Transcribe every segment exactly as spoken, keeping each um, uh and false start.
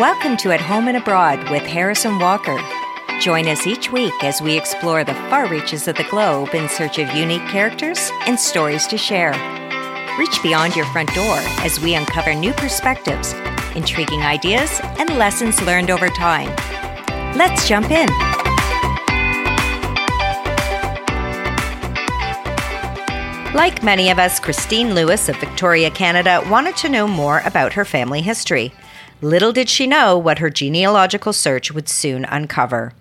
Welcome to At Home and Abroad with Harrison Walker. Join us each week as we explore the far reaches of the globe in search of unique characters and stories to share. Reach beyond your front door as we uncover new perspectives, intriguing ideas, and lessons learned over time. Let's jump in. Like many of us, Christine Lewis of Victoria, Canada, wanted to know more about her family history. Little did she know what her genealogical search would soon uncover.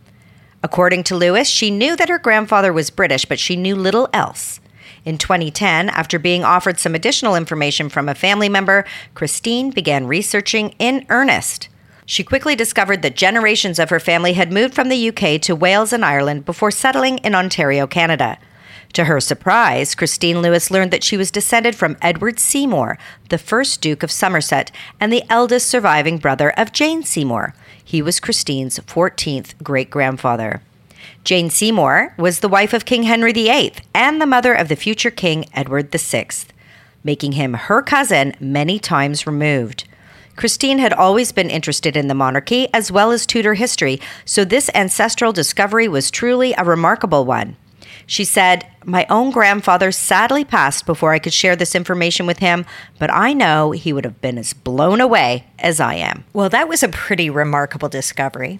According to Lewis, she knew that her grandfather was British, but she knew little else. In twenty ten, after being offered some additional information from a family member, Christine began researching in earnest. She quickly discovered that generations of her family had moved from the U K to Wales and Ireland before settling in Ontario, Canada. To her surprise, Christine Lewis learned that she was descended from Edward Seymour, the first Duke of Somerset, and the eldest surviving brother of Jane Seymour. He was Christine's fourteenth great-grandfather. Jane Seymour was the wife of King Henry the eighth and the mother of the future King Edward the sixth, making him her cousin many times removed. Christine had always been interested in the monarchy as well as Tudor history, so this ancestral discovery was truly a remarkable one. She said, "My own grandfather sadly passed before I could share this information with him, but I know he would have been as blown away as I am." Well, that was a pretty remarkable discovery.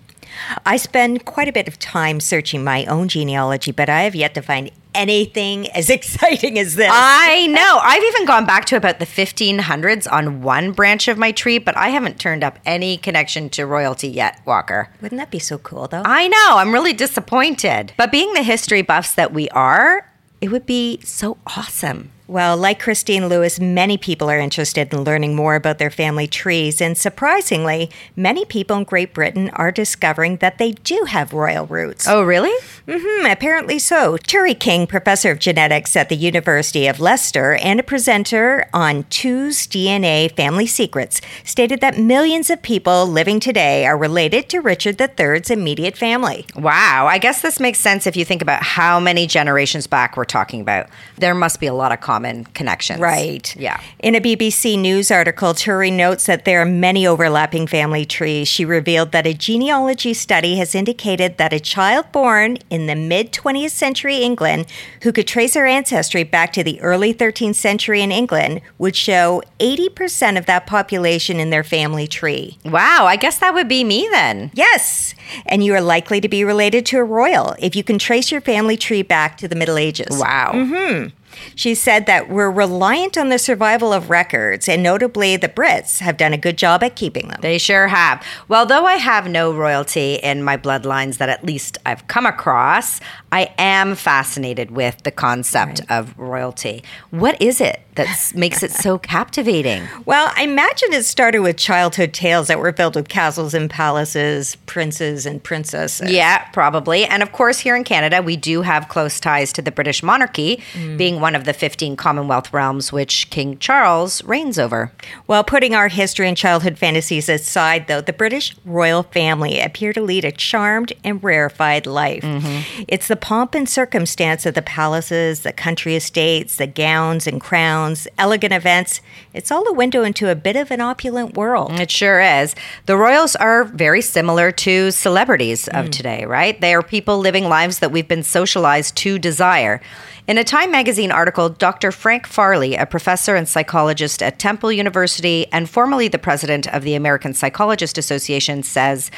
I spend quite a bit of time searching my own genealogy, but I have yet to find anything as exciting as this. I know. I've even gone back to about the fifteen hundreds on one branch of my tree, but I haven't turned up any connection to royalty yet, Walker. Wouldn't that be so cool, though? I know. I'm really disappointed. But being the history buffs that we are, it would be so awesome. Well, like Christine Lewis, many people are interested in learning more about their family trees. And surprisingly, many people in Great Britain are discovering that they do have royal roots. Oh, really? Mm-hmm, apparently so. Turi King, professor of genetics at the University of Leicester and a presenter on Two's D N A Family Secrets, stated that millions of people living today are related to Richard the third's immediate family. Wow. I guess this makes sense if you think about how many generations back we're talking about. There must be a lot of comments. Common connections. Right. Yeah. In a B B C News article, Turi notes that there are many overlapping family trees. She revealed that a genealogy study has indicated that a child born in the mid-twentieth century England who could trace her ancestry back to the early thirteenth century in England would show eighty percent of that population in their family tree. Wow. I guess that would be me then. Yes. And you are likely to be related to a royal if you can trace your family tree back to the Middle Ages. Wow. Mm-hmm. She said that we're reliant on the survival of records, and notably the Brits have done a good job at keeping them. They sure have. Well, though I have no royalty in my bloodlines that at least I've come across, I am fascinated with the concept right. of royalty. What is it that makes it so captivating? Well, I imagine it started with childhood tales that were filled with castles and palaces, princes and princesses. Yeah, probably. And of course, here in Canada, we do have close ties to the British monarchy, mm. being one of the fifteen Commonwealth realms which King Charles reigns over. Well, putting our history and childhood fantasies aside, though, the British royal family appear to lead a charmed and rarefied life. Mm-hmm. It's the pomp and circumstance of the palaces, the country estates, the gowns and crowns, elegant events. It's all a window into a bit of an opulent world. It sure is. The royals are very similar to celebrities of mm. today, right? They are people living lives that we've been socialized to desire. In a Time magazine article, Doctor Frank Farley, a professor and psychologist at Temple University and formerly the president of the American Psychological Association, says,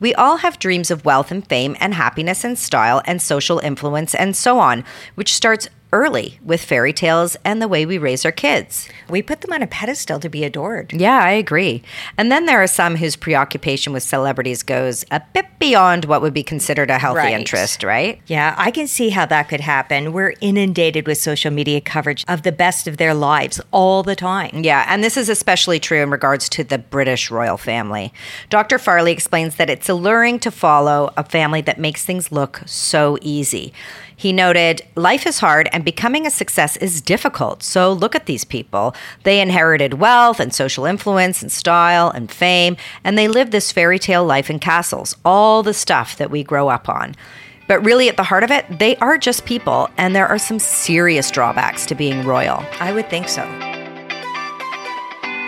"We all have dreams of wealth and fame and happiness and style and social influence and so on, which starts early with fairy tales and the way we raise our kids. We put them on a pedestal to be adored." Yeah, I agree. And then there are some whose preoccupation with celebrities goes a bit beyond what would be considered a healthy right. interest, right? Yeah, I can see how that could happen. We're inundated with social media coverage of the best of their lives all the time. Yeah, and this is especially true in regards to the British royal family. Doctor Farley explains that it's alluring to follow a family that makes things look so easy. He noted, "Life is hard and becoming a success is difficult. So look at these people. They inherited wealth and social influence and style and fame, and they live this fairy tale life in castles, all the stuff that we grow up on. But really at the heart of it, they are just people, and there are some serious drawbacks to being royal." I would think so.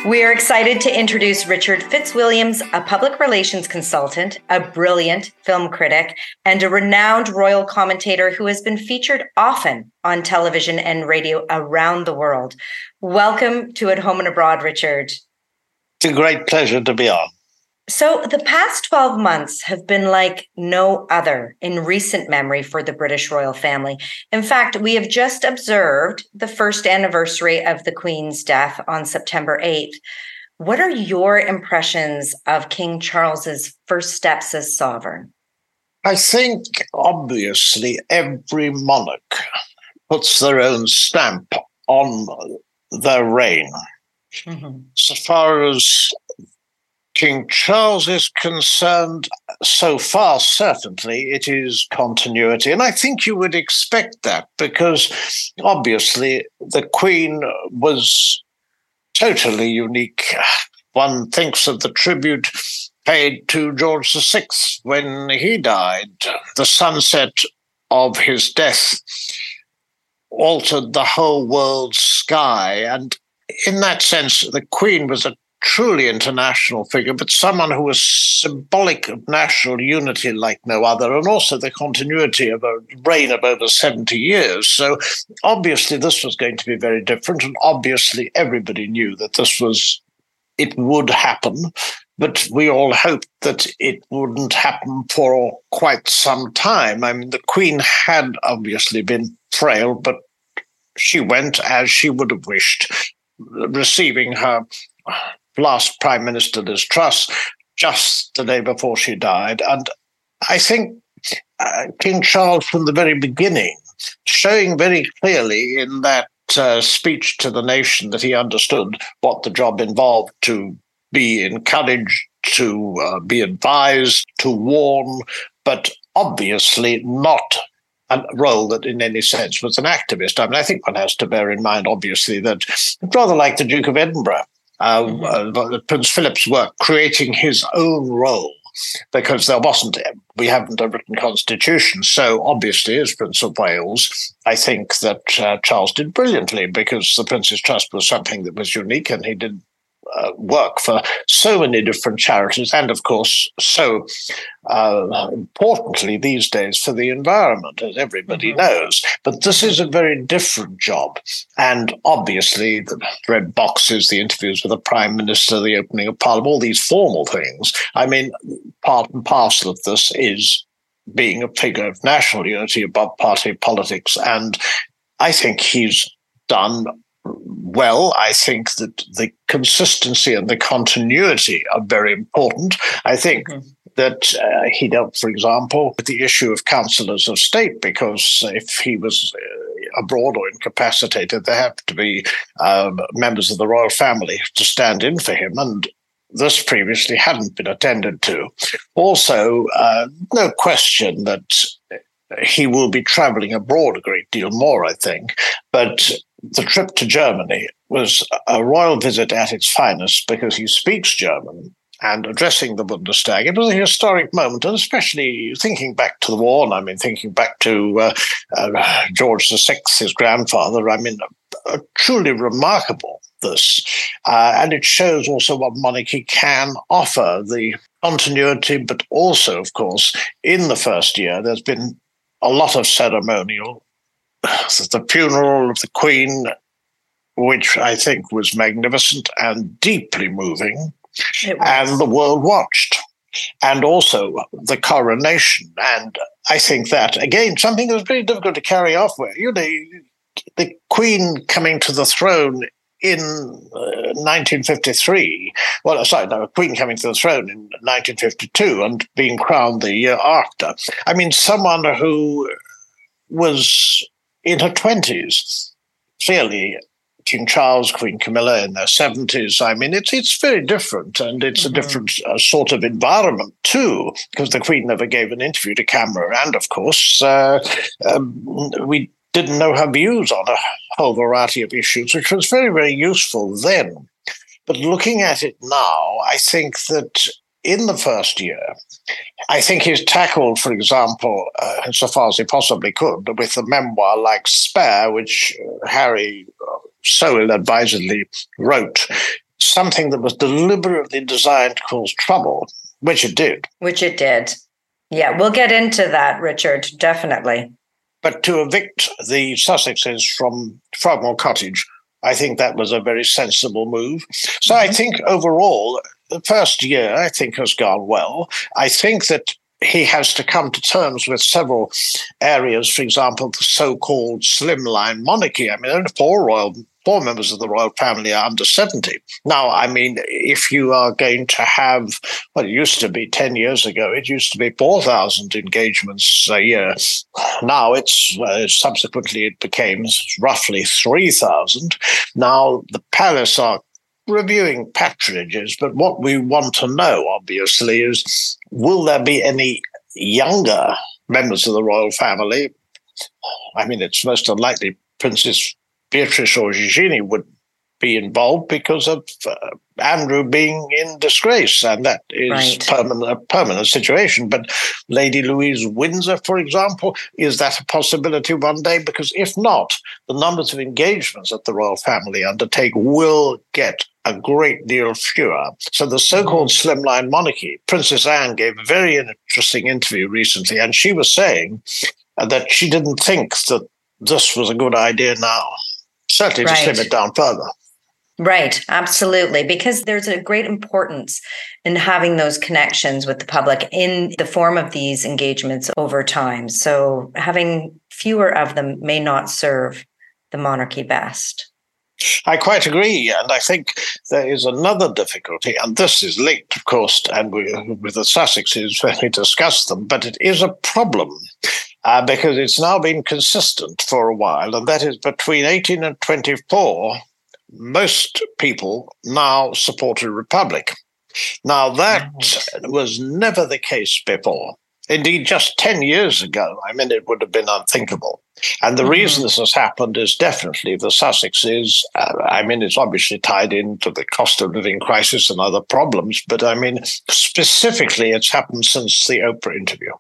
We are excited to introduce Richard Fitzwilliams, a public relations consultant, a brilliant film critic, and a renowned royal commentator who has been featured often on television and radio around the world. Welcome to At Home and Abroad, Richard. It's a great pleasure to be on. So the past twelve months have been like no other in recent memory for the British royal family. In fact, we have just observed the first anniversary of the Queen's death on September eighth. What are your impressions of King Charles's first steps as sovereign? I think, obviously, every monarch puts their own stamp on their reign. Mm-hmm. So far as King Charles is concerned, so far, certainly, it is continuity. And I think you would expect that because, obviously, the Queen was totally unique. One thinks of the tribute paid to George the Sixth when he died. The sunset of his death altered the whole world's sky. And in that sense, the Queen was a truly international figure, but someone who was symbolic of national unity like no other, and also the continuity of a reign of over seventy years. So obviously this was going to be very different, and obviously everybody knew that this was, it would happen, but we all hoped that it wouldn't happen for quite some time. I mean, the Queen had obviously been frail, but she went as she would have wished, receiving her last Prime Minister, Liz Truss, just the day before she died. And I think uh, King Charles, from the very beginning, showing very clearly in that uh, speech to the nation that he understood what the job involved, to be encouraged, to uh, be advised, to warn, but obviously not a role that in any sense was an activist. I mean, I think one has to bear in mind, obviously, that rather like the Duke of Edinburgh, Uh, uh, Prince Philip's work, creating his own role, because there wasn't, we haven't a written constitution. So obviously, as Prince of Wales, I think that uh, Charles did brilliantly, because the Prince's Trust was something that was unique, and he did uh, work for so many different charities, and of course, so uh, importantly these days, for the environment, as everybody mm-hmm. knows. But this is a very different job. And obviously, the red boxes, the interviews with the Prime Minister, the opening of Parliament, all these formal things. I mean, part and parcel of this is being a figure of national unity above party politics. And I think he's done well. I think that the consistency and the continuity are very important. I think mm-hmm. that uh, he dealt, for example, with the issue of councillors of state, because if he was uh, abroad or incapacitated, there have to be um, members of the royal family to stand in for him, and this previously hadn't been attended to. Also, uh, no question that he will be travelling abroad a great deal more, I think, but the trip to Germany was a royal visit at its finest, because he speaks German, and addressing the Bundestag, it was a historic moment, and especially thinking back to the war, and I mean, thinking back to uh, uh, George the Sixth, his grandfather, I mean, uh, truly remarkable, this. Uh, and it shows also what monarchy can offer, the continuity, but also, of course, in the first year, there's been a lot of ceremonial. The funeral of the Queen, which I think was magnificent and deeply moving, and the world watched, and also the coronation. And I think that, again, something that was very difficult to carry off with. You know, the Queen coming to the throne in nineteen fifty-three, well, sorry, no, the Queen coming to the throne in nineteen fifty-two and being crowned the year after. I mean, someone who was in her twenties, clearly King Charles, Queen Camilla in their seventies. I mean, it's it's very different, and it's mm-hmm. a different uh, sort of environment too, because the Queen never gave an interview to camera, and of course, uh, um, we didn't know her views on a whole variety of issues, which was very, very useful then. But looking at it now, I think that in the first year, I think he's tackled, for example, uh, so far as he possibly could, with a memoir like Spare, which Harry so ill-advisedly wrote, something that was deliberately designed to cause trouble, which it did. Which it did. Yeah, we'll get into that, Richard, definitely. But to evict the Sussexes from Frogmore Cottage, I think that was a very sensible move. So mm-hmm. I think overall, the first year, I think, has gone well. I think that he has to come to terms with several areas, for example, the so-called slimline monarchy. I mean, only four royal four members of the royal family are under seventy. Now, I mean, if you are going to have, well, it used to be ten years ago, it used to be four thousand engagements a year. Now it's, uh, subsequently it became roughly three thousand. Now the palace are reviewing patronages, but what we want to know, obviously, is will there be any younger members of the royal family? I mean, it's most unlikely Princess Beatrice or Eugenie would be involved because of uh, Andrew being in disgrace, and that is right. permanent, a permanent situation. But Lady Louise Windsor, for example, is that a possibility one day? Because if not, the numbers of engagements that the royal family undertake will get a great deal fewer. So the so-called slimline monarchy, Princess Anne gave a very interesting interview recently, and she was saying that she didn't think that this was a good idea now. Certainly right. To slim it down further. Right, absolutely, because there's a great importance in having those connections with the public in the form of these engagements over time. So having fewer of them may not serve the monarchy best. I quite agree, and I think there is another difficulty, and this is linked, of course, and we, with the Sussexes when we discuss them, but it is a problem. Uh, because it's now been consistent for a while, and that is between eighteen and twenty-four, most people now support a republic. Now, that mm-hmm. was never the case before. Indeed, just ten years ago, I mean, it would have been unthinkable. And the mm-hmm. reason this has happened is definitely the Sussexes. Uh, I mean, it's obviously tied into the cost of living crisis and other problems, but I mean, specifically, it's happened since the Oprah interview.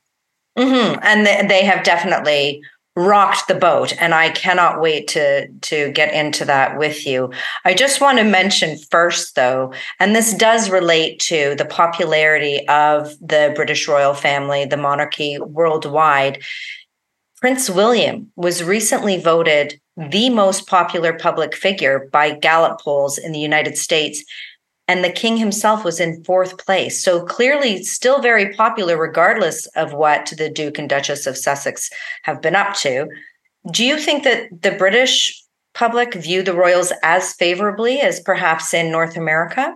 Mm-hmm. And th- they have definitely rocked the boat, and I cannot wait to to get into that with you. I just want to mention first, though, and this does relate to the popularity of the British royal family, the monarchy worldwide. Prince William was recently voted the most popular public figure by Gallup polls in the United States. And the king himself was in fourth place. So clearly still very popular, regardless of what the Duke and Duchess of Sussex have been up to. Do you think that the British public view the royals as favorably as perhaps in North America?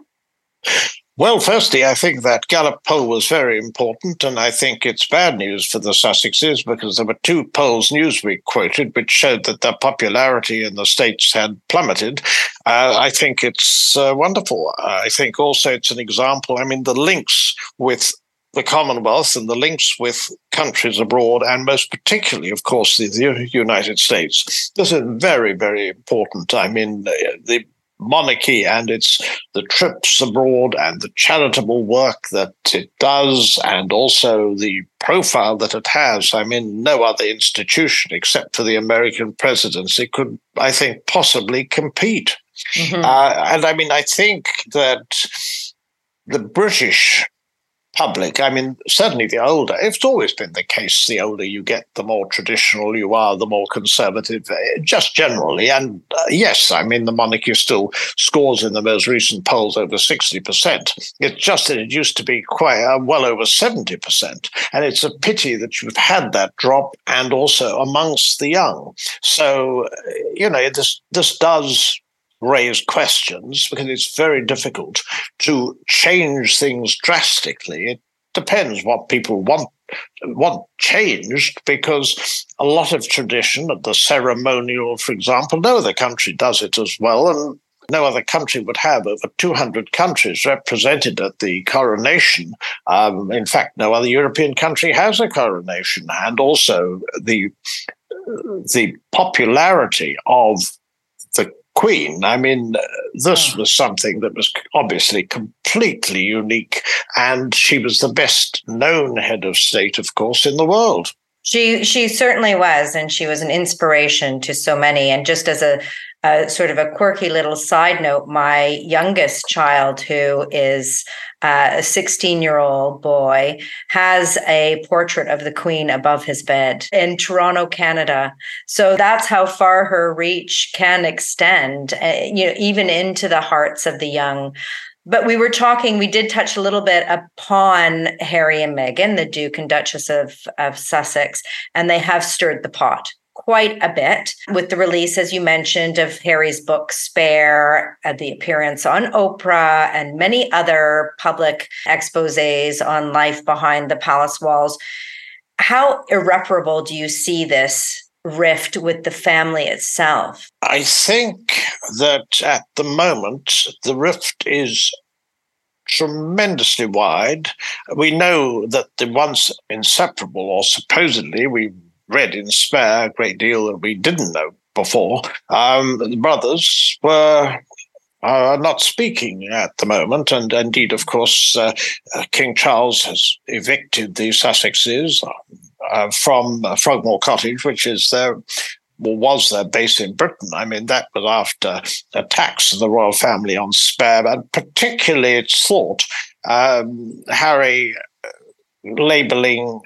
Well, firstly, I think that Gallup poll was very important, and I think it's bad news for the Sussexes because there were two polls Newsweek quoted which showed that their popularity in the States had plummeted. Uh, I think it's uh, wonderful. I think also it's an example. I mean, the links with the Commonwealth and the links with countries abroad, and most particularly, of course, the, the United States. This is very, very important. I mean, the monarchy and its the trips abroad and the charitable work that it does and also the profile that it has. I mean, no other institution except for the American presidency could, I think, possibly compete. Mm-hmm. Uh, and I mean, I think that the British public, I mean, certainly the older, it's always been the case, the older you get, the more traditional you are, the more conservative, just generally. And uh, yes, I mean, the monarchy still scores in the most recent polls over sixty percent. It's just that it used to be quite uh, well over seventy percent. And it's a pity that you've had that drop and also amongst the young. So, you know, this this does raise questions because it's very difficult to change things drastically. It depends what people want want changed because a lot of tradition, the ceremonial, for example, no other country does it as well, and no other country would have over two hundred countries represented at the coronation. Um, in fact, no other European country has a coronation, and also the the popularity of the Queen. I mean, this was something that was obviously completely unique, and she was the best known head of state, of course, in the world. She she certainly was, and she was an inspiration to so many. And just as a uh, sort of a quirky little side note, my youngest child, who is uh, a sixteen-year-old boy, has a portrait of the Queen above his bed in Toronto, Canada. So that's how far her reach can extend, uh, you know, even into the hearts of the young. But we were talking, we did touch a little bit upon Harry and Meghan, the Duke and Duchess of, of Sussex, and they have stirred the pot quite a bit with the release, as you mentioned, of Harry's book, Spare, uh, the appearance on Oprah, and many other public exposés on life behind the palace walls. How irreparable do you see this rift with the family itself? I think that at the moment, the rift is tremendously wide. We know that the once inseparable, or supposedly, we read in Spare a great deal that we didn't know before, um, the brothers were are not speaking at the moment. And indeed, of course, uh, King Charles has evicted the Sussexes uh, from uh, Frogmore Cottage, which is their, well, was their base in Britain. I mean, that was after attacks of the royal family on Spare, and particularly it's thought um, Harry labelling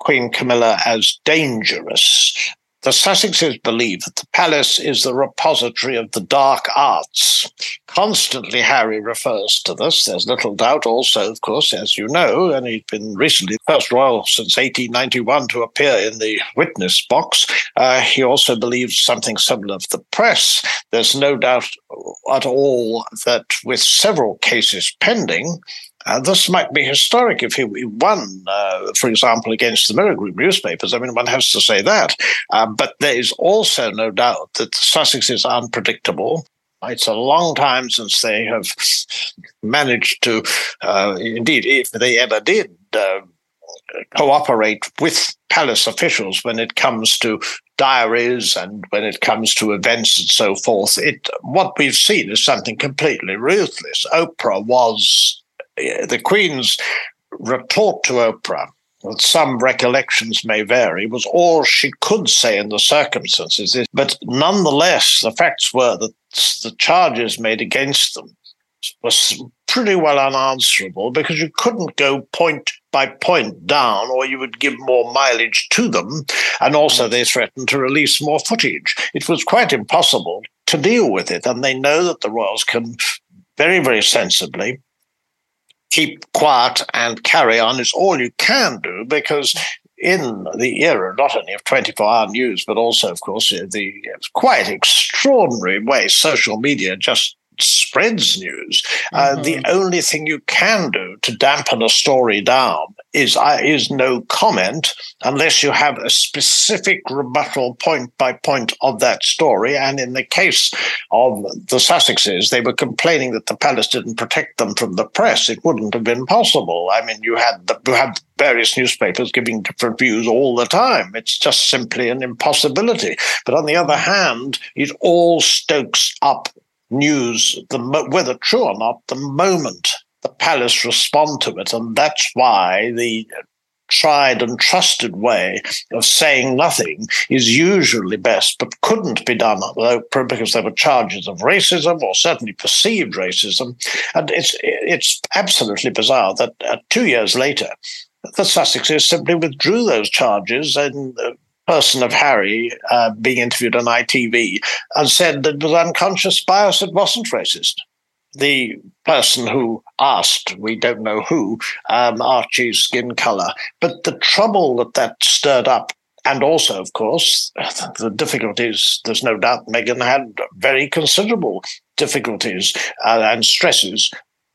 Queen Camilla as dangerous. The Sussexes believe that the palace is the repository of the dark arts. Constantly, Harry refers to this. There's little doubt also, of course, as you know, and he's been recently the first royal since eighteen ninety-one to appear in the witness box. Uh, he also believes something similar of the press. There's no doubt at all that with several cases pending, Uh, this might be historic if he won, uh, for example, against the Mirror Group newspapers. I mean, one has to say that. Uh, but there is also no doubt that the Sussexes are unpredictable. It's a long time since they have managed to, uh, indeed, if they ever did, uh, cooperate with palace officials when it comes to diaries and when it comes to events and so forth. It, what we've seen is something completely ruthless. Oprah was... The Queen's report to Oprah, that some recollections may vary, was all she could say in the circumstances. But nonetheless, the facts were that the charges made against them was pretty well unanswerable, because you couldn't go point by point down, or you would give more mileage to them. And also they threatened to release more footage. It was quite impossible to deal with it. And they know that the royals can very, very sensibly keep quiet and carry on is all you can do, because in the era, not only of twenty-four hour news, but also, of course, the quite extraordinary way social media just spreads news, mm-hmm. uh, the only thing you can do to dampen a story down is uh, is no comment, unless you have a specific rebuttal point by point of that story. And in the case of the Sussexes, they were complaining that the palace didn't protect them from the press. It wouldn't have been possible. I mean, you had the, you had various newspapers giving different views all the time. It's just simply an impossibility. But on the other hand, it all stokes up news, the, whether true or not, the moment the palace respond to it. And that's why the tried and trusted way of saying nothing is usually best, but couldn't be done because there were charges of racism, or certainly perceived racism. And it's, it's absolutely bizarre that uh, two years later, the Sussexes simply withdrew those charges and uh, person of Harry uh, being interviewed on I T V and said that it was unconscious bias, it wasn't racist. The person who asked, we don't know who, um, Archie's skin color. But the trouble that that stirred up, and also, of course, the difficulties, there's no doubt Meghan had very considerable difficulties uh, and stresses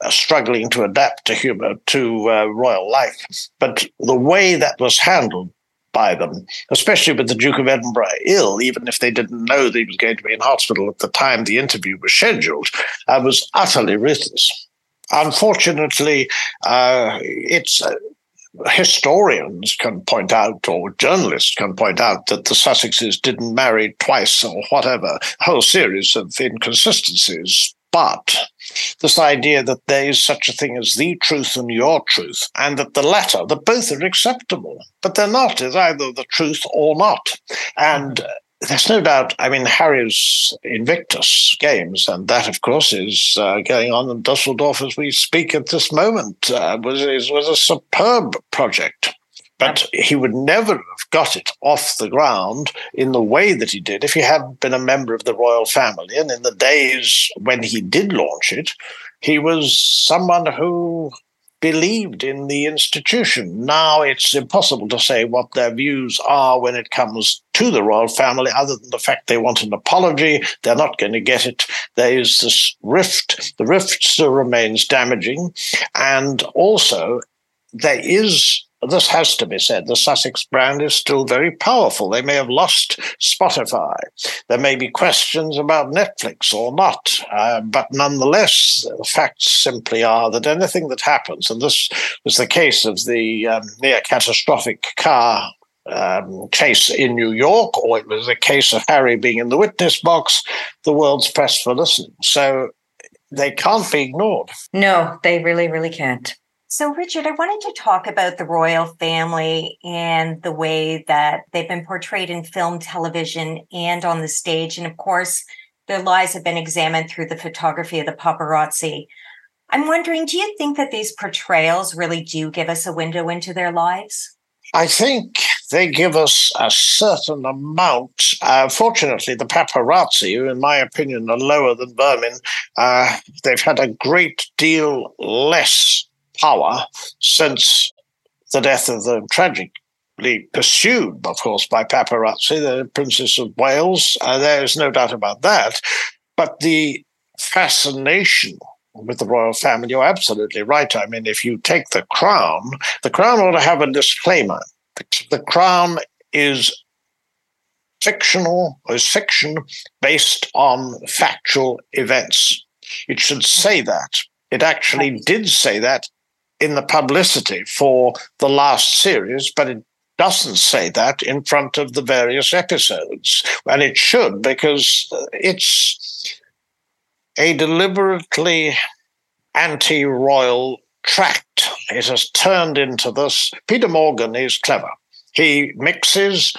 struggling to adapt to, humor, to uh, royal life. But the way that was handled by them, especially with the Duke of Edinburgh ill, even if they didn't know that he was going to be in hospital at the time the interview was scheduled, uh, was utterly ruthless. Unfortunately, uh, it's uh, historians can point out, or journalists can point out, that the Sussexes didn't marry twice or whatever, a whole series of inconsistencies. But this idea that there is such a thing as the truth and your truth, and that the latter, that both are acceptable, but they're not, is either the truth or not. And There's no doubt, I mean, Harry's Invictus Games, and that, of course, is uh, going on in Dusseldorf as we speak at this moment, uh, was, was a superb project. But he would never have got it off the ground in the way that he did if he hadn't been a member of the royal family. And in the days when he did launch it, he was someone who believed in the institution. Now it's impossible to say what their views are when it comes to the royal family, other than the fact they want an apology. They're not going to get it. There is this rift. The rift still remains damaging. And also, there is, this has to be said, the Sussex brand is still very powerful. They may have lost Spotify. There may be questions about Netflix or not. Uh, but nonetheless, the facts simply are that anything that happens, and this was the case of the um, near-catastrophic car um, chase in New York, or it was the case of Harry being in the witness box, the world's pressed for listening. So they can't be ignored. No, they really, really can't. So, Richard, I wanted to talk about the royal family and the way that they've been portrayed in film, television, and on the stage. And, of course, their lives have been examined through the photography of the paparazzi. I'm wondering, do you think that these portrayals really do give us a window into their lives? I think they give us a certain amount. Uh, fortunately, the paparazzi, who in my opinion are lower than vermin, uh, they've had a great deal less power since the death of the tragically pursued, of course, by paparazzi, the Princess of Wales. Uh, there is no doubt about that. But the fascination with the royal family, you're absolutely right. I mean, if you take the Crown, the Crown ought to have a disclaimer. The Crown is fictional, or is fiction based on factual events. It should say that. It actually did say that in the publicity for the last series, but it doesn't say that in front of the various episodes. And it should, because it's a deliberately anti-royal tract. It has turned into this. Peter Morgan is clever. He mixes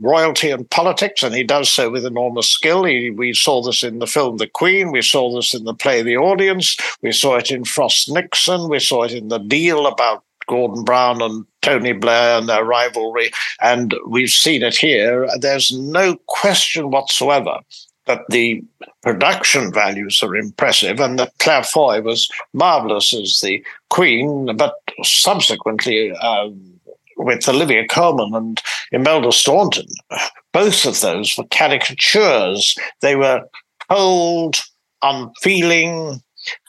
royalty and politics, and he does so with enormous skill. He, we saw this in the film The Queen. We saw this in the play The Audience. We saw it in Frost Nixon. We saw it in The Deal about Gordon Brown and Tony Blair and their rivalry. And we've seen it here. There's no question whatsoever that the production values are impressive and that Claire Foy was marvelous as the Queen, but subsequently Um, with Olivia Colman and Imelda Staunton, both of those were caricatures. They were cold, unfeeling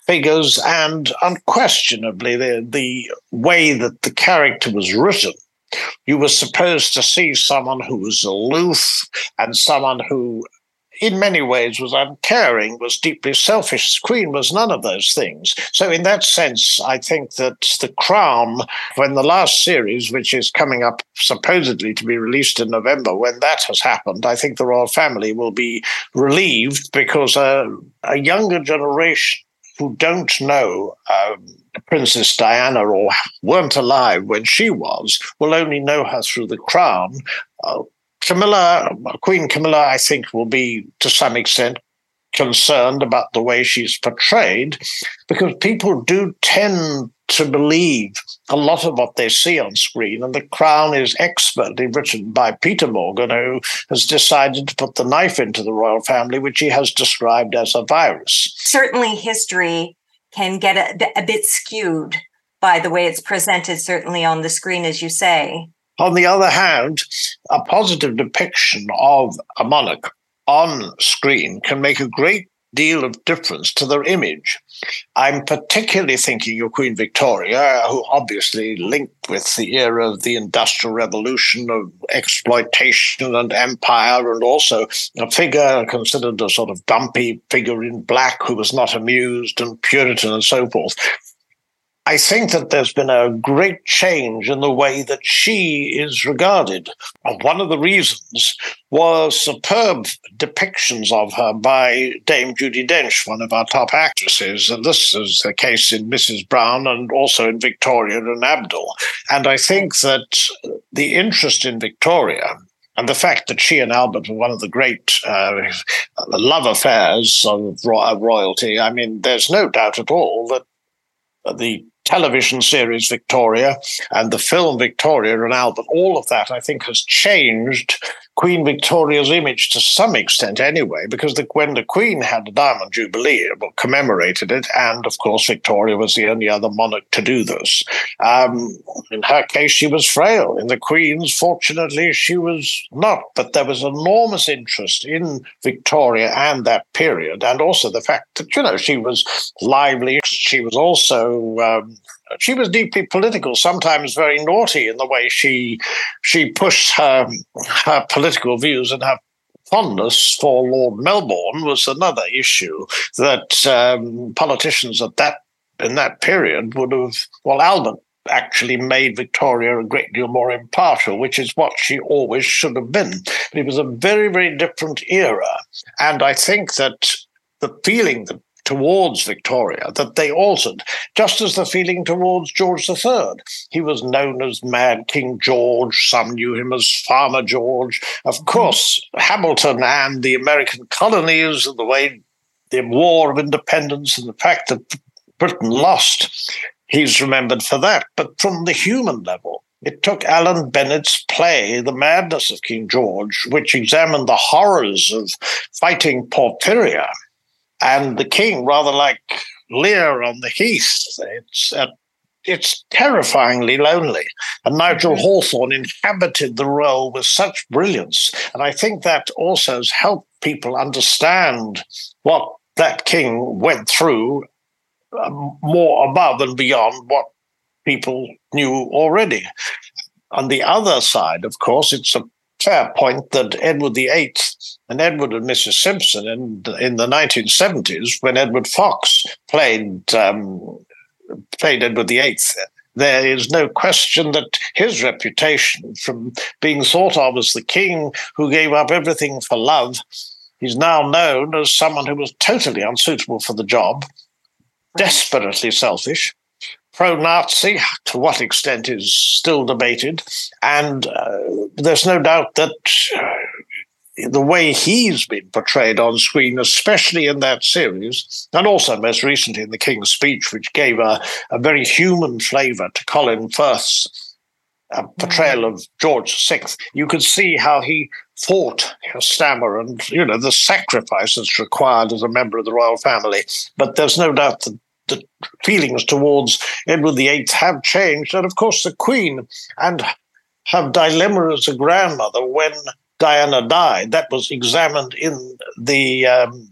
figures, and unquestionably the, the way that the character was written, you were supposed to see someone who was aloof and someone who in many ways was uncaring, was deeply selfish. Queen was none of those things. So in that sense, I think that the Crown, when the last series, which is coming up supposedly to be released in November, when that has happened, I think the royal family will be relieved, because uh, a younger generation who don't know um, Princess Diana or weren't alive when she was will only know her through the Crown. Uh, Camilla, Queen Camilla, I think, will be, to some extent, concerned about the way she's portrayed, because people do tend to believe a lot of what they see on screen, and the Crown is expertly written by Peter Morgan, who has decided to put the knife into the royal family, which he has described as a virus. Certainly history can get a, a bit skewed by the way it's presented, certainly on the screen, as you say. On the other hand, a positive depiction of a monarch on screen can make a great deal of difference to their image. I'm particularly thinking of Queen Victoria, who obviously linked with the era of the Industrial Revolution, of exploitation and empire, and also a figure considered a sort of dumpy figure in black who was not amused, and Puritan and so forth. I think that there's been a great change in the way that she is regarded. And one of the reasons was superb depictions of her by Dame Judi Dench, one of our top actresses. And this is the case in Missus Brown and also in Victoria and Abdul. And I think that the interest in Victoria And the fact that she and Albert were one of the great uh, love affairs of royalty, I mean, there's no doubt at all that the television series Victoria and the film Victoria and Albert, all of that, I think, has changed Queen Victoria's image to some extent anyway, because the, when the Queen had the Diamond Jubilee, commemorated it, and, of course, Victoria was the only other monarch to do this. Um, in her case, she was frail. In the Queen's, fortunately, she was not. But there was enormous interest in Victoria and that period, and also the fact that, you know, she was lively. She was also... Um, She was deeply political, sometimes very naughty in the way she she pushed her, her political views, and her fondness for Lord Melbourne was another issue that um, politicians at that in that period would have, well, Albert actually made Victoria a great deal more impartial, which is what she always should have been. But it was a very, very different era. And I think that the feeling that towards Victoria that they altered, just as the feeling towards George the Third. He was known as Mad King George. Some knew him as Farmer George. Of course, Hamilton and the American colonies, and the way the War of Independence and the fact that Britain lost, he's remembered for that. But from the human level, it took Alan Bennett's play, The Madness of King George, which examined the horrors of fighting porphyria. And the king, rather like Lear on the heath, it's uh, it's terrifyingly lonely. And Nigel Hawthorne inhabited the role with such brilliance. And I think that also has helped people understand what that king went through uh, more above and beyond what people knew already. On the other side, of course, it's a fair point that Edward the Eighth and Edward and Missus Simpson in, in the nineteen seventies, when Edward Fox played um, played Edward the Eighth, there is no question that his reputation from being thought of as the king who gave up everything for love, he's now known as someone who was totally unsuitable for the job, desperately selfish, pro-Nazi, to what extent is still debated, and uh, there's no doubt that uh, the way he's been portrayed on screen, especially in that series, and also most recently in The King's Speech, which gave a, a very human flavour to Colin Firth's uh, portrayal of George the Sixth, you could see how he fought a stammer and, you know, the sacrifice that's required as a member of the royal family. But there's no doubt that the feelings towards Edward the Eighth have changed. And, of course, the Queen and her dilemma as a grandmother when Diana died, that was examined in the um,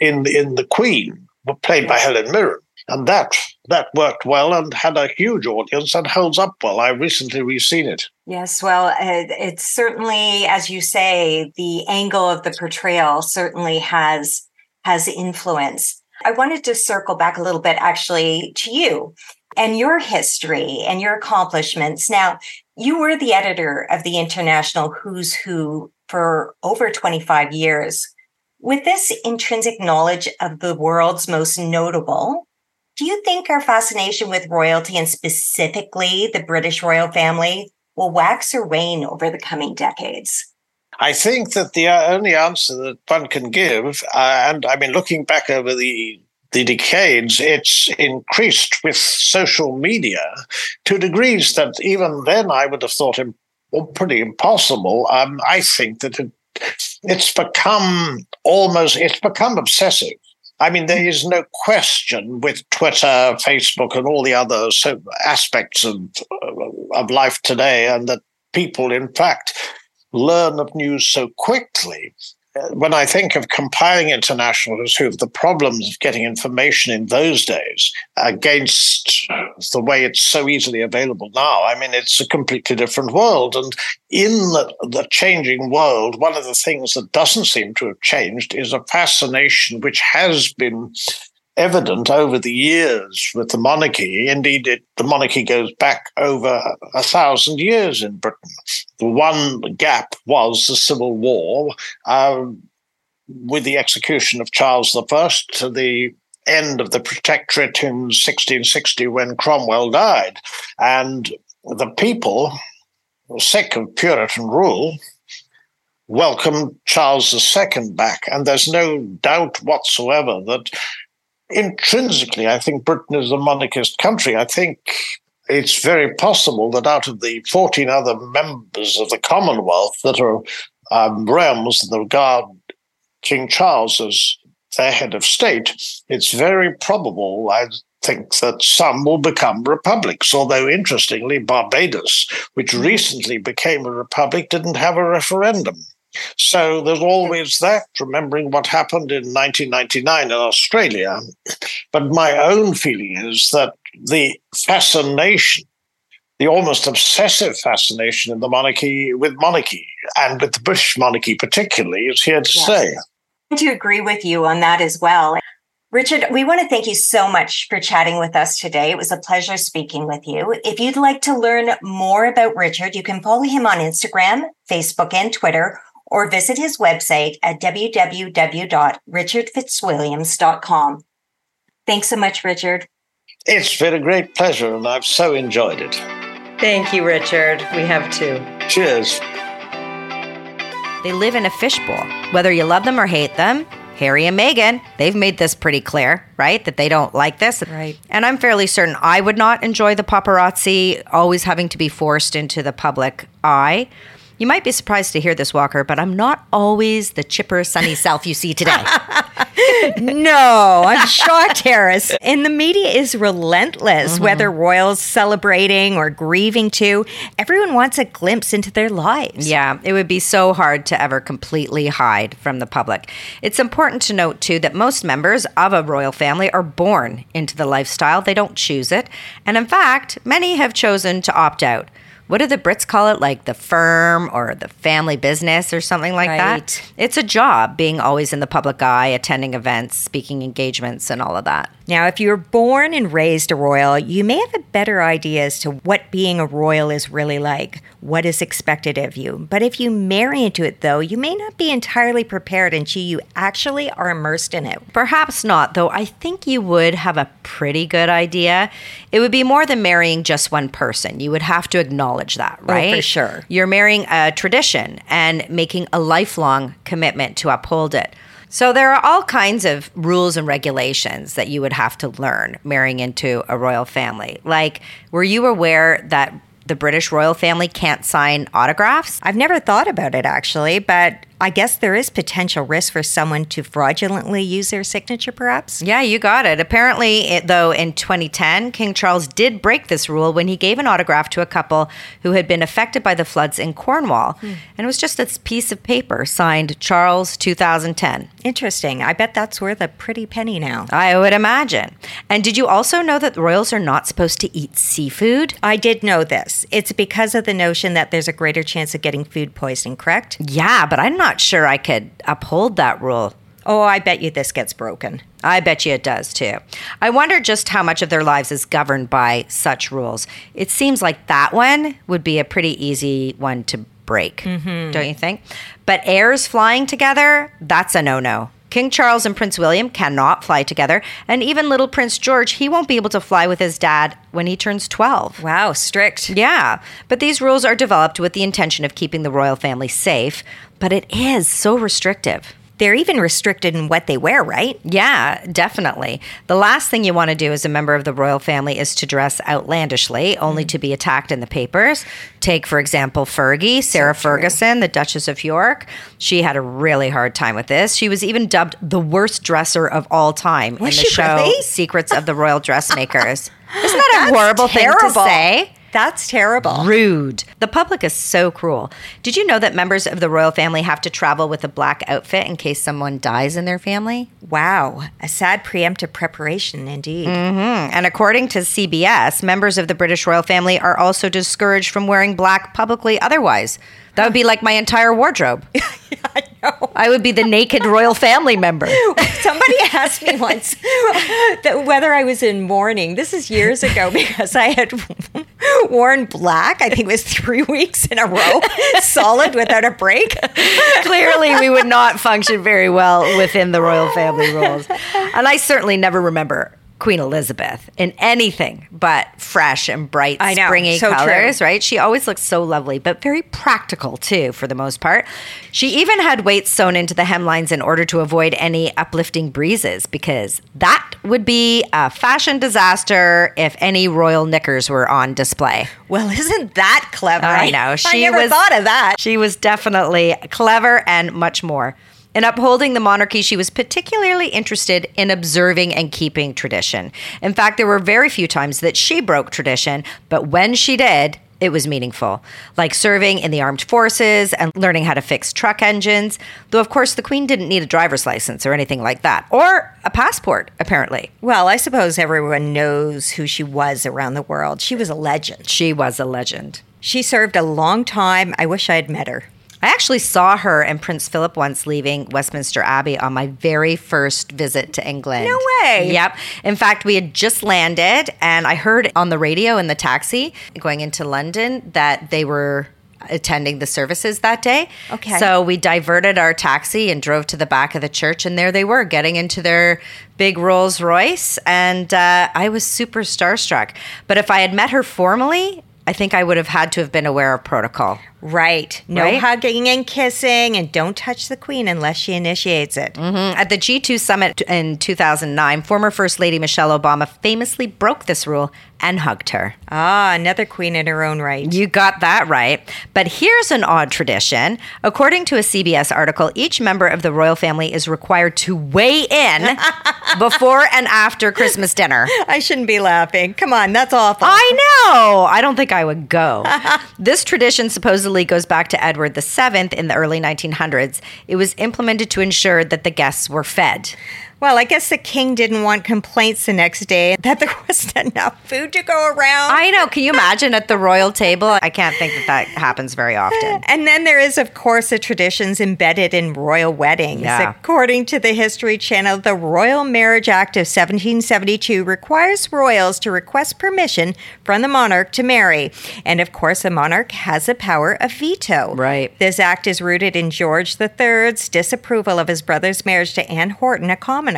in in The Queen, played by Helen Mirren. And that that worked well and had a huge audience and holds up well. I recently re-seen it. Yes, well, it's certainly, as you say, the angle of the portrayal certainly has has influence. I wanted to circle back a little bit, actually, to you and your history and your accomplishments. Now, you were the editor of the International Who's Who for over twenty-five years. With this intrinsic knowledge of the world's most notable, do you think our fascination with royalty and specifically the British royal family will wax or wane over the coming decades? I think that the only answer that one can give, uh, and I mean, looking back over the the decades, it's increased with social media to degrees that even then I would have thought him pretty impossible. Um, I think that it, it's become almost, it's become obsessive. I mean, there is no question with Twitter, Facebook, and all the other so aspects of of life today, and that people, in fact, learn of news so quickly. When I think of compiling International Who's Who, the problems of getting information in those days against the way it's so easily available now, I mean, it's a completely different world. And in the, the changing world, one of the things that doesn't seem to have changed is a fascination which has been evident over the years with the monarchy. Indeed, it, the monarchy goes back over a thousand years in Britain. The one gap was the Civil War, um, with the execution of Charles the First to the end of the Protectorate in sixteen sixty when Cromwell died. And the people were sick of Puritan rule welcomed Charles the Second back. And there's no doubt whatsoever that intrinsically, I think Britain is a monarchist country. I think it's very possible that out of the fourteen other members of the Commonwealth that are um, realms that regard King Charles as their head of state, it's very probable, I think, that some will become republics. Although, interestingly, Barbados, which recently became a republic, didn't have a referendum. So there's always that, remembering what happened in nineteen ninety-nine in Australia. But my own feeling is that the fascination, the almost obsessive fascination in the monarchy, with monarchy, and with the British monarchy particularly, is here to yes. stay. I do agree with you on that as well. Richard, we want to thank you so much for chatting with us today. It was a pleasure speaking with you. If you'd like to learn more about Richard, you can follow him on Instagram, Facebook, and Twitter, or visit his website at w w w dot richard fitzwilliams dot com. Thanks so much, Richard. It's been a great pleasure, and I've so enjoyed it. Thank you, Richard. We have too. Cheers. They live in a fishbowl. Whether you love them or hate them, Harry and Meghan, they've made this pretty clear, right? That they don't like this. Right. And I'm fairly certain I would not enjoy the paparazzi always having to be forced into the public eye. You might be surprised to hear this, Walker, but I'm not always the chipper, sunny self you see today. No, I'm shocked, Harris. And the media is relentless, mm-hmm. whether royals celebrating or grieving too. Everyone wants a glimpse into their lives. Yeah, it would be so hard to ever completely hide from the public. It's important to note, too, that most members of a royal family are born into the lifestyle. They don't choose it. And in fact, many have chosen to opt out. What do the Brits call it? Like the firm or the family business or something like right. that? It's a job, being always in the public eye, attending events, speaking engagements, and all of that. Now, if you were born and raised a royal, you may have a better idea as to what being a royal is really like, what is expected of you. But if you marry into it, though, you may not be entirely prepared until you actually are immersed in it. Perhaps not, though I think you would have a pretty good idea. It would be more than marrying just one person. You would have to acknowledge that, right? Oh, for sure. You're marrying a tradition and making a lifelong commitment to uphold it. So there are all kinds of rules and regulations that you would have to learn marrying into a royal family. Like, were you aware that the British royal family can't sign autographs? I've never thought about it, actually, but I guess there is potential risk for someone to fraudulently use their signature, perhaps? Yeah, you got it. Apparently, it, though, in twenty ten, King Charles did break this rule when he gave an autograph to a couple who had been affected by the floods in Cornwall. Mm. And it was just this piece of paper signed Charles two thousand ten. Interesting. I bet that's worth a pretty penny now. I would imagine. And did you also know that royals are not supposed to eat seafood? I did know this. It's because of the notion that there's a greater chance of getting food poisoning, correct? Yeah, but I'm not Not sure I could uphold that rule. Oh, I bet you this gets broken. I bet you it does too. I wonder just how much of their lives is governed by such rules. It seems like that one would be a pretty easy one to break, mm-hmm. don't you think? But heirs flying together, that's a no-no. King Charles and Prince William cannot fly together. And even little Prince George, he won't be able to fly with his dad when he turns twelve. Wow, strict. Yeah. But these rules are developed with the intention of keeping the royal family safe. But it is so restrictive. They're even restricted in what they wear, right? Yeah, definitely. The last thing you want to do as a member of the royal family is to dress outlandishly, only mm-hmm. to be attacked in the papers. Take, for example, Fergie, Sarah so Ferguson, the Duchess of York. She had a really hard time with this. She was even dubbed the worst dresser of all time was in the show really? Secrets of the Royal Dressmakers. Isn't that a That's horrible terrible. Thing to say? That's terrible. Rude. The public is so cruel. Did you know that members of the royal family have to travel with a black outfit in case someone dies in their family? Wow. A sad preemptive preparation, indeed. Mm-hmm. And according to C B S, members of the British royal family are also discouraged from wearing black publicly otherwise. That would be like my entire wardrobe. Yeah, I know. I would be the naked royal family member. Somebody asked me once that whether I was in mourning. This is years ago because I had worn black, I think it was three weeks in a row, solid without a break. Clearly, we would not function very well within the royal family rules. And I certainly never remember Queen Elizabeth in anything but fresh and bright, I know, springy so colors, true. Right? She always looks so lovely, but very practical too, for the most part. She even had weights sewn into the hemlines in order to avoid any uplifting breezes, because that would be a fashion disaster if any royal knickers were on display. Well, isn't that clever? I know. She I never was, thought of that. She was definitely clever and much more. In upholding the monarchy, she was particularly interested in observing and keeping tradition. In fact, there were very few times that she broke tradition, but when she did, it was meaningful, like serving in the armed forces and learning how to fix truck engines. Though, of course, the Queen didn't need a driver's license or anything like that, or a passport, apparently. Well, I suppose everyone knows who she was around the world. She was a legend. She was a legend. She served a long time. I wish I had met her. I actually saw her and Prince Philip once leaving Westminster Abbey on my very first visit to England. No way. Yep. In fact, we had just landed, and I heard on the radio in the taxi going into London that they were attending the services that day. Okay. So we diverted our taxi and drove to the back of the church, and there they were getting into their big Rolls Royce, and uh, I was super starstruck. But if I had met her formally, I think I would have had to have been aware of protocol. Right. No right? hugging and kissing, and don't touch the Queen unless she initiates it. Mm-hmm. At the G two summit in two thousand nine, former First Lady Michelle Obama famously broke this rule and hugged her. Ah, another queen in her own right. You got that right. But here's an odd tradition. According to a C B S article, each member of the royal family is required to weigh in before and after Christmas dinner. I shouldn't be laughing. Come on, that's awful. I know. I don't think I would go. This tradition supposedly goes back to Edward the seventh in the early nineteen hundreds. It was implemented to ensure that the guests were fed. Well, I guess the king didn't want complaints the next day that there wasn't enough food to go around. I know. Can you imagine at the royal table? I can't think that that happens very often. And then there is, of course, the traditions embedded in royal weddings. Yeah. According to the History Channel, the Royal Marriage Act of seventeen seventy-two requires royals to request permission from the monarch to marry. And, of course, the monarch has the power of veto. Right. This act is rooted in George the third's disapproval of his brother's marriage to Anne Horton, a commoner.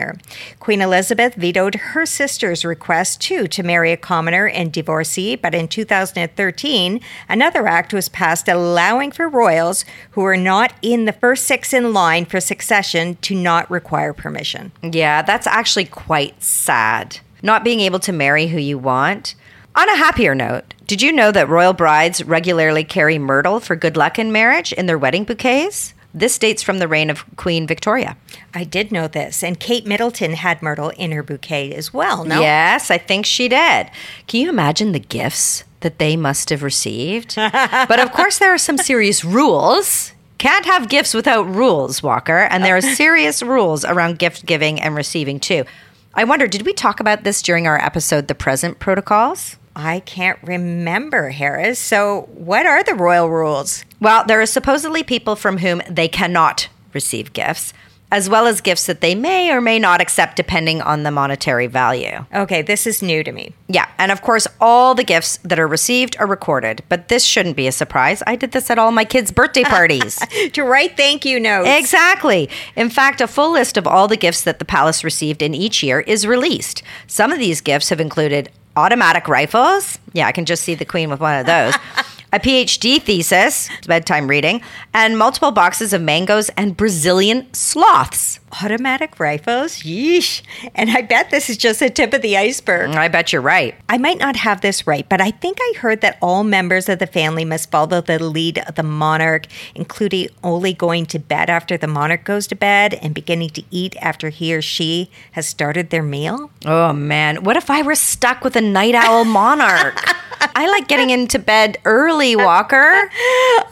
Queen Elizabeth vetoed her sister's request, too, to marry a commoner and divorcee, but in two thousand thirteen, another act was passed allowing for royals who were not in the first six in line for succession to not require permission. Yeah, that's actually quite sad. Not being able to marry who you want. On a happier note, did you know that royal brides regularly carry myrtle for good luck in marriage in their wedding bouquets? This dates from the reign of Queen Victoria. I did know this. And Kate Middleton had myrtle in her bouquet as well, no? Yes, I think she did. Can you imagine the gifts that they must have received? But of course, there are some serious rules. Can't have gifts without rules, Walker. And there are serious rules around gift giving and receiving, too. I wonder, did we talk about this during our episode, The Present Protocols? I can't remember, Harris. So what are the royal rules? Well, there are supposedly people from whom they cannot receive gifts, as well as gifts that they may or may not accept depending on the monetary value. Okay, this is new to me. Yeah, and of course, all the gifts that are received are recorded, but this shouldn't be a surprise. I did this at all my kids' birthday parties. To write thank you notes. Exactly. In fact, a full list of all the gifts that the palace received in each year is released. Some of these gifts have included automatic rifles. Yeah, I can just see the Queen with one of those. A PhD thesis, bedtime reading, and multiple boxes of mangoes and Brazilian sloths. Automatic rifles? Yeesh. And I bet this is just the tip of the iceberg. I bet you're right. I might not have this right, but I think I heard that all members of the family must follow the lead of the monarch, including only going to bed after the monarch goes to bed and beginning to eat after he or she has started their meal. Oh, man. What if I were stuck with a night owl monarch? I like getting into bed early, Walker.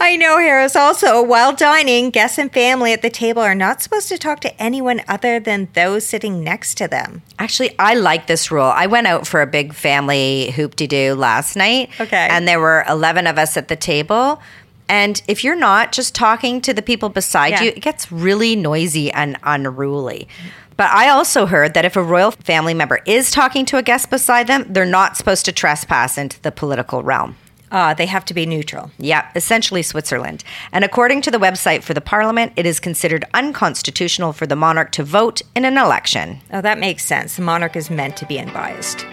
I know, Harris. Also, while dining, guests and family at the table are not supposed to talk to anyone other than those sitting next to them. Actually, I like this rule. I went out for a big family hoop-de-doo last night. Okay. And there were eleven of us at the table. And if you're not just talking to the people beside yeah. you, it gets really noisy and unruly. But I also heard that if a royal family member is talking to a guest beside them, they're not supposed to trespass into the political realm. Uh, they have to be neutral. Yeah, essentially Switzerland. And according to the website for the parliament, it is considered unconstitutional for the monarch to vote in an election. Oh, that makes sense. The monarch is meant to be unbiased.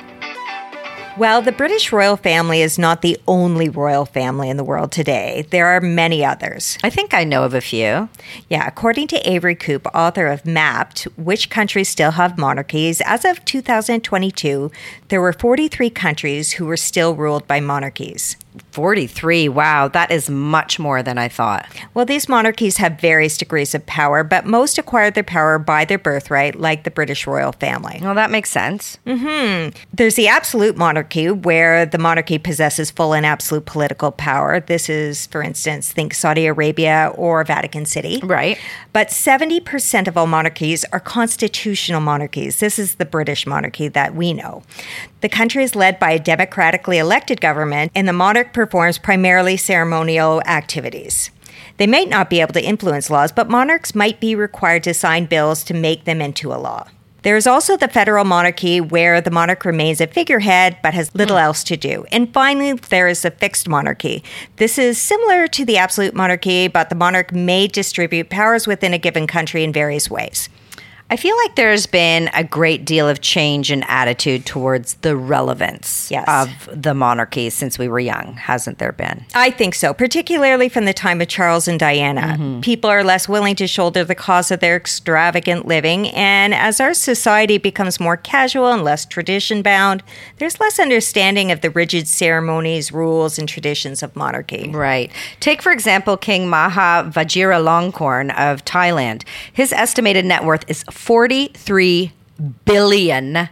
Well, the British royal family is not the only royal family in the world today. There are many others. I think I know of a few. Yeah, according to Avery Koop, author of Mapped, Which Countries Still Have Monarchies, as of two thousand twenty-two, there were forty-three countries who were still ruled by monarchies. forty-three, wow, that is much more than I thought. Well, these monarchies have various degrees of power, but most acquired their power by their birthright, like the British royal family. Well, that makes sense. Mm-hmm. There's the absolute monarchy, where the monarchy possesses full and absolute political power. This is, for instance, think Saudi Arabia or Vatican City. Right. But seventy percent of all monarchies are constitutional monarchies. This is the British monarchy that we know. The country is led by a democratically elected government, and the monarch performs primarily ceremonial activities. They might not be able to influence laws, but monarchs might be required to sign bills to make them into a law. There is also the federal monarchy, where the monarch remains a figurehead but has little else to do. And finally, there is the fixed monarchy. This is similar to the absolute monarchy, but the monarch may distribute powers within a given country in various ways. I feel like there's been a great deal of change in attitude towards the relevance yes. of the monarchy since we were young, hasn't there been? I think so, particularly from the time of Charles and Diana. Mm-hmm. People are less willing to shoulder the cost of their extravagant living, and as our society becomes more casual and less tradition-bound, there's less understanding of the rigid ceremonies, rules, and traditions of monarchy. Right. Take, for example, King Maha Vajiralongkorn of Thailand. His estimated net worth is forty-three billion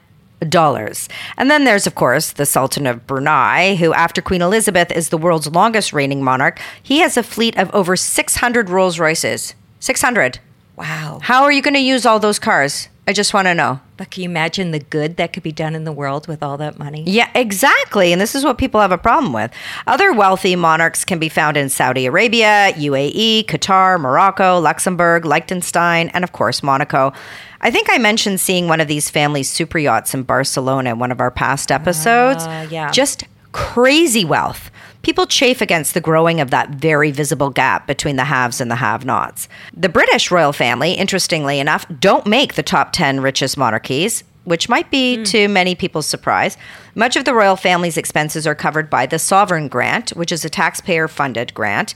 dollars. And then there's, of course, the Sultan of Brunei, who, after Queen Elizabeth, is the world's longest reigning monarch. He has a fleet of over six hundred Rolls Royces. six hundred. Wow. How are you going to use all those cars? I just want to know. But can you imagine the good that could be done in the world with all that money? Yeah, exactly. And this is what people have a problem with. Other wealthy monarchs can be found in Saudi Arabia, U A E, Qatar, Morocco, Luxembourg, Liechtenstein, and of course, Monaco. I think I mentioned seeing one of these family super yachts in Barcelona in one of our past episodes. Uh, yeah. Just crazy wealth. People chafe against the growing of that very visible gap between the haves and the have-nots. The British royal family, interestingly enough, don't make the top ten richest monarchies, which might be mm. to many people's surprise. Much of the royal family's expenses are covered by the Sovereign Grant, which is a taxpayer-funded grant.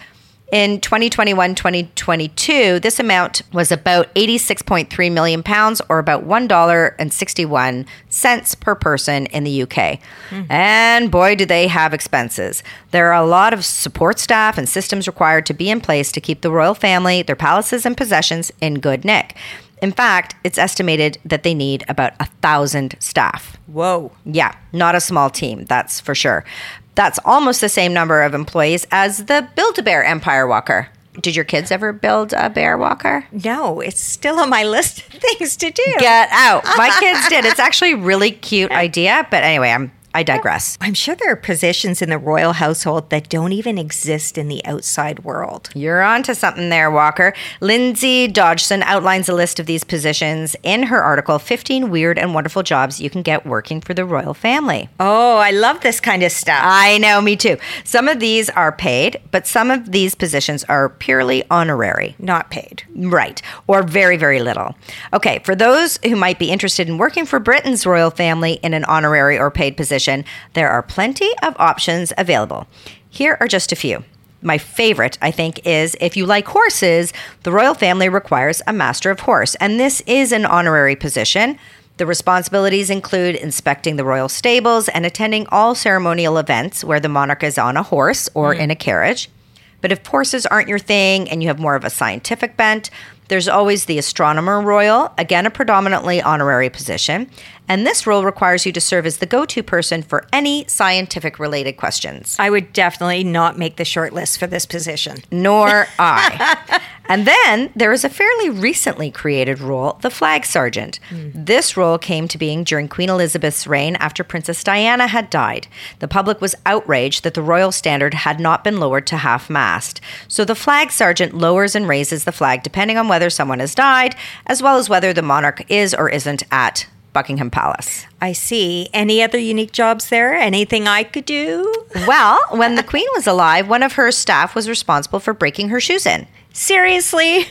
In twenty twenty-one twenty twenty-two, this amount was about eighty-six point three million pounds, or about one dollar and sixty-one cents per person in the U K. Mm. And boy, do they have expenses. There are a lot of support staff and systems required to be in place to keep the royal family, their palaces and possessions in good nick. In fact, it's estimated that they need about a thousand staff. Whoa. Yeah, not a small team, that's for sure. That's almost the same number of employees as the Build-A-Bear Empire Walker. Did your kids ever build a bear walker? No, it's still on my list of things to do. Get out. My kids did. It's actually a really cute idea. But anyway, I'm, I digress. I'm sure there are positions in the royal household that don't even exist in the outside world. You're onto something there, Walker. Lindsay Dodgson outlines a list of these positions in her article, fifteen Weird and Wonderful Jobs You Can Get Working for the Royal Family. Oh, I love this kind of stuff. I know, me too. Some of these are paid, but some of these positions are purely honorary. Not paid. Right. Or very, very little. Okay, for those who might be interested in working for Britain's royal family in an honorary or paid position, there are plenty of options available. Here are just a few. My favorite, I think, is if you like horses, the royal family requires a master of horse, and this is an honorary position. The responsibilities include inspecting the royal stables and attending all ceremonial events where the monarch is on a horse or mm. in a carriage. But if horses aren't your thing and you have more of a scientific bent, there's always the astronomer royal, again a predominantly honorary position, and this role requires you to serve as the go-to person for any scientific-related questions. I would definitely not make the short list for this position. Nor I. And then there is a fairly recently created role, the flag sergeant. Mm. This role came to being during Queen Elizabeth's reign after Princess Diana had died. The public was outraged that the royal standard had not been lowered to half-mast. So the flag sergeant lowers and raises the flag depending on whether someone has died, as well as whether the monarch is or isn't at Buckingham Palace. I see. Any other unique jobs there? Anything I could do? Well, when the Queen was alive, one of her staff was responsible for breaking her shoes in. Seriously?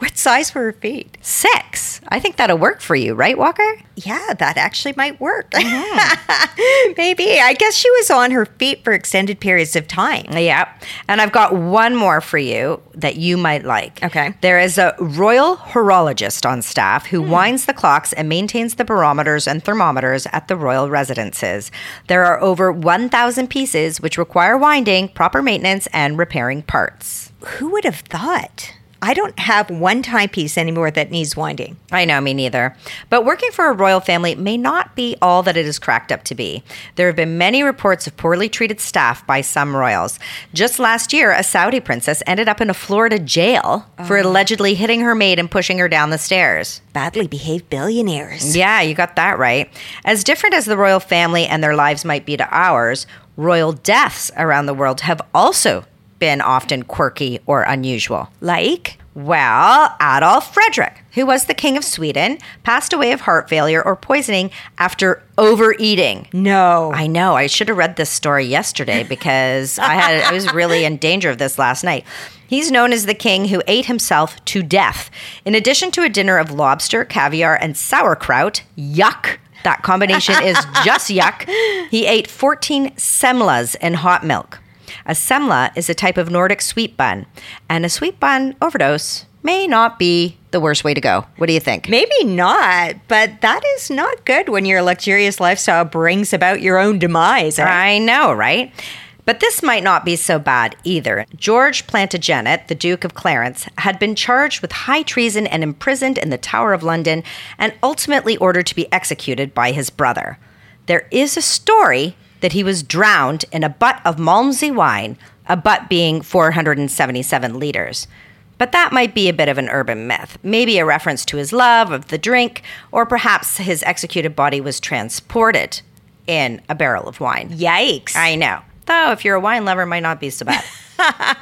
What size were her feet? Six. I think that'll work for you, right, Walker? Yeah, that actually might work. Mm-hmm. Maybe. I guess she was on her feet for extended periods of time. Yeah. And I've got one more for you that you might like. Okay. There is a royal horologist on staff who mm. winds the clocks and maintains the barometers and thermometers at the royal residences. There are over one thousand pieces which require winding, proper maintenance, and repairing parts. Who would have thought? I don't have one timepiece anymore that needs winding. I know, me neither. But working for a royal family may not be all that it is cracked up to be. There have been many reports of poorly treated staff by some royals. Just last year, a Saudi princess ended up in a Florida jail oh. for allegedly hitting her maid and pushing her down the stairs. Badly behaved billionaires. Yeah, you got that right. As different as the royal family and their lives might be to ours, royal deaths around the world have also been often quirky or unusual. Like? Well, Adolf Frederick, who was the King of Sweden, passed away of heart failure or poisoning after overeating. No. I know. I should have read this story yesterday because I had I was really in danger of this last night. He's known as the king who ate himself to death. In addition to a dinner of lobster, caviar, and sauerkraut, yuck. That combination is just yuck. He ate fourteen semlas in hot milk. A semla is a type of Nordic sweet bun, and a sweet bun overdose may not be the worst way to go. What do you think? Maybe not, but that is not good when your luxurious lifestyle brings about your own demise. Eh? I know, right? But this might not be so bad either. George Plantagenet, the Duke of Clarence, had been charged with high treason and imprisoned in the Tower of London and ultimately ordered to be executed by his brother. There is a story that he was drowned in a butt of Malmsey wine, a butt being four hundred seventy-seven liters. But that might be a bit of an urban myth, maybe a reference to his love of the drink, or perhaps his executed body was transported in a barrel of wine. Yikes. I know. Though, if you're a wine lover, it might not be so bad.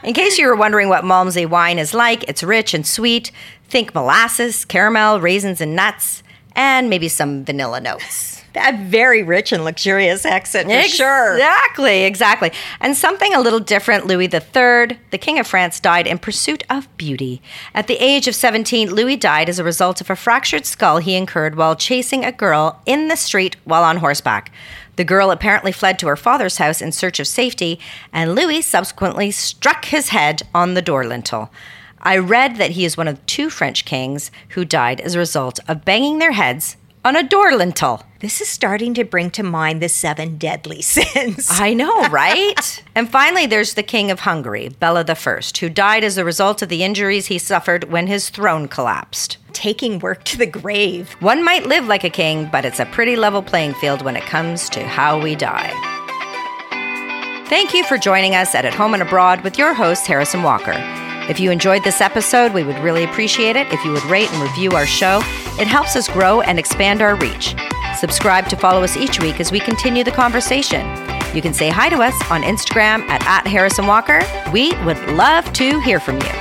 In case you were wondering what Malmsey wine is like, it's rich and sweet. Think molasses, caramel, raisins, and nuts, and maybe some vanilla notes. A very rich and luxurious exit, for exactly, sure. Exactly, exactly. And something a little different, Louis the Third, the King of France, died in pursuit of beauty. At the age of seventeen, Louis died as a result of a fractured skull he incurred while chasing a girl in the street while on horseback. The girl apparently fled to her father's house in search of safety, and Louis subsequently struck his head on the door lintel. I read that he is one of two French kings who died as a result of banging their heads on a door lintel. This is starting to bring to mind the seven deadly sins. I know, right? And finally, there's the King of Hungary, Bela the First, who died as a result of the injuries he suffered when his throne collapsed. Taking work to the grave. One might live like a king, but it's a pretty level playing field when it comes to how we die. Thank you for joining us at At Home and Abroad with your host, Harrison Walker. If you enjoyed this episode, we would really appreciate it if you would rate and review our show. It helps us grow and expand our reach. Subscribe to follow us each week as we continue the conversation. You can say hi to us on Instagram at, at Harrison Walker. We would love to hear from you.